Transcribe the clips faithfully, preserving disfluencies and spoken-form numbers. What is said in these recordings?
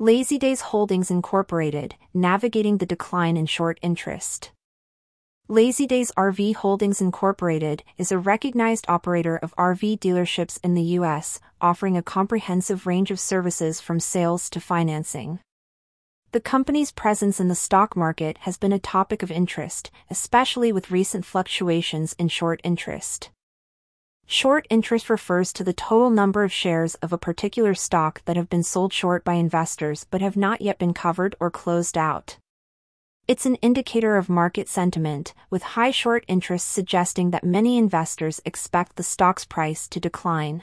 Lazydays Holdings Incorporated, navigating the decline in short interest. Lazydays R V Holdings Incorporated is a recognized operator of R V dealerships in the U S, offering a comprehensive range of services from sales to financing. The company's presence in the stock market has been a topic of interest, especially with recent fluctuations in short interest. Short interest refers to the total number of shares of a particular stock that have been sold short by investors but have not yet been covered or closed out. It's an indicator of market sentiment, with high short interest suggesting that many investors expect the stock's price to decline.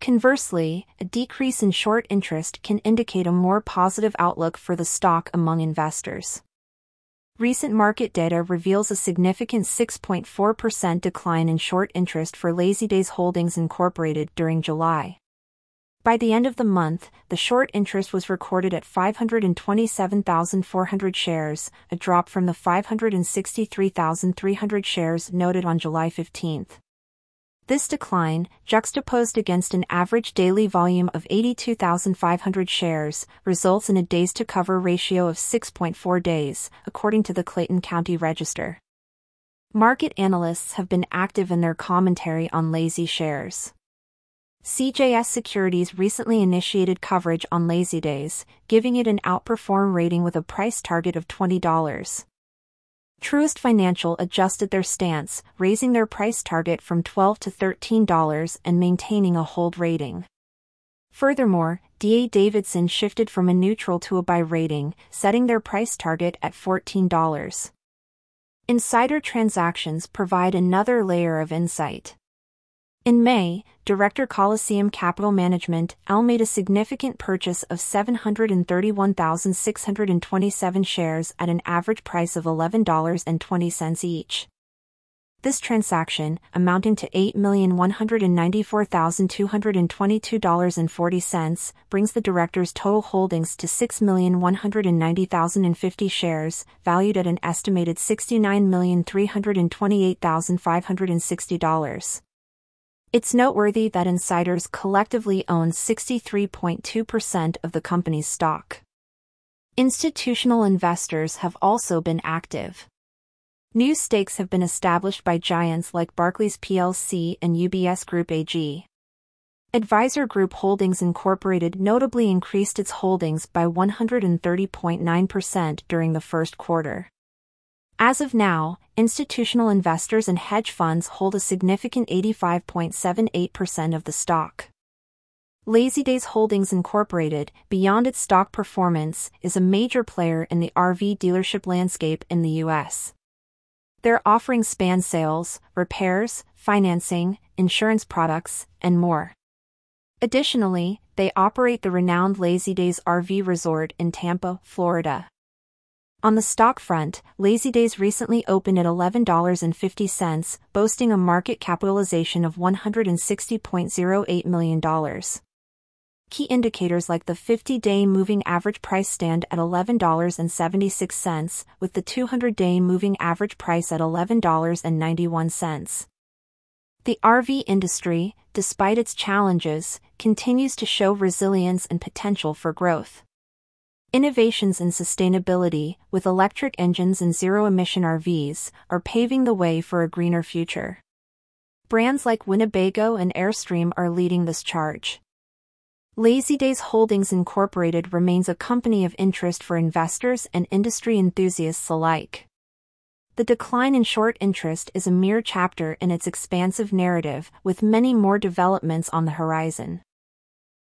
Conversely, a decrease in short interest can indicate a more positive outlook for the stock among investors. Recent market data reveals a significant six point four percent decline in short interest for Lazydays Holdings Incorporated during July. By the end of the month, the short interest was recorded at five hundred twenty-seven thousand four hundred shares, a drop from the five hundred sixty-three thousand three hundred shares noted on July fifteenth. This decline, juxtaposed against an average daily volume of eighty-two thousand five hundred shares, results in a days-to-cover ratio of six point four days, according to the Clayton County Register. Market analysts have been active in their commentary on lazy shares. C J S Securities recently initiated coverage on Lazydays, giving it an outperform rating with a price target of twenty dollars. Truist Financial adjusted their stance, raising their price target from twelve dollars to thirteen dollars and maintaining a hold rating. Furthermore, D A Davidson shifted from a neutral to a buy rating, setting their price target at fourteen dollars. Insider transactions provide another layer of insight. In May, Director Coliseum Capital Management L made a significant purchase of seven hundred thirty-one thousand six hundred twenty-seven shares at an average price of eleven dollars and twenty cents each. This transaction, amounting to eight million one hundred ninety-four thousand two hundred twenty-two dollars and forty cents, brings the director's total holdings to six million one hundred ninety thousand fifty shares, valued at an estimated sixty-nine million three hundred twenty-eight thousand five hundred sixty dollars. It's noteworthy that insiders collectively own sixty-three point two percent of the company's stock. Institutional investors have also been active. New stakes have been established by giants like Barclays P L C and U B S Group A G. Advisor Group Holdings Incorporated notably increased its holdings by one hundred thirty point nine percent during the first quarter. As of now, institutional investors and hedge funds hold a significant eighty-five point seven eight percent of the stock. Lazydays Holdings Incorporated, beyond its stock performance, is a major player in the R V dealership landscape in the U S. Their offerings span sales, repairs, financing, insurance products, and more. Additionally, they operate the renowned Lazydays R V Resort in Tampa, Florida. On the stock front, Lazydays recently opened at eleven dollars and fifty cents, boasting a market capitalization of one hundred sixty point zero eight million dollars. Key indicators like the fifty-day moving average price stand at eleven dollars and seventy-six cents, with the two hundred-day moving average price at eleven dollars and ninety-one cents. The R V industry, despite its challenges, continues to show resilience and potential for growth. Innovations in sustainability, with electric engines and zero-emission R Vs, are paving the way for a greener future. Brands like Winnebago and Airstream are leading this charge. Lazydays Holdings Incorporated remains a company of interest for investors and industry enthusiasts alike. The decline in short interest is a mere chapter in its expansive narrative, with many more developments on the horizon.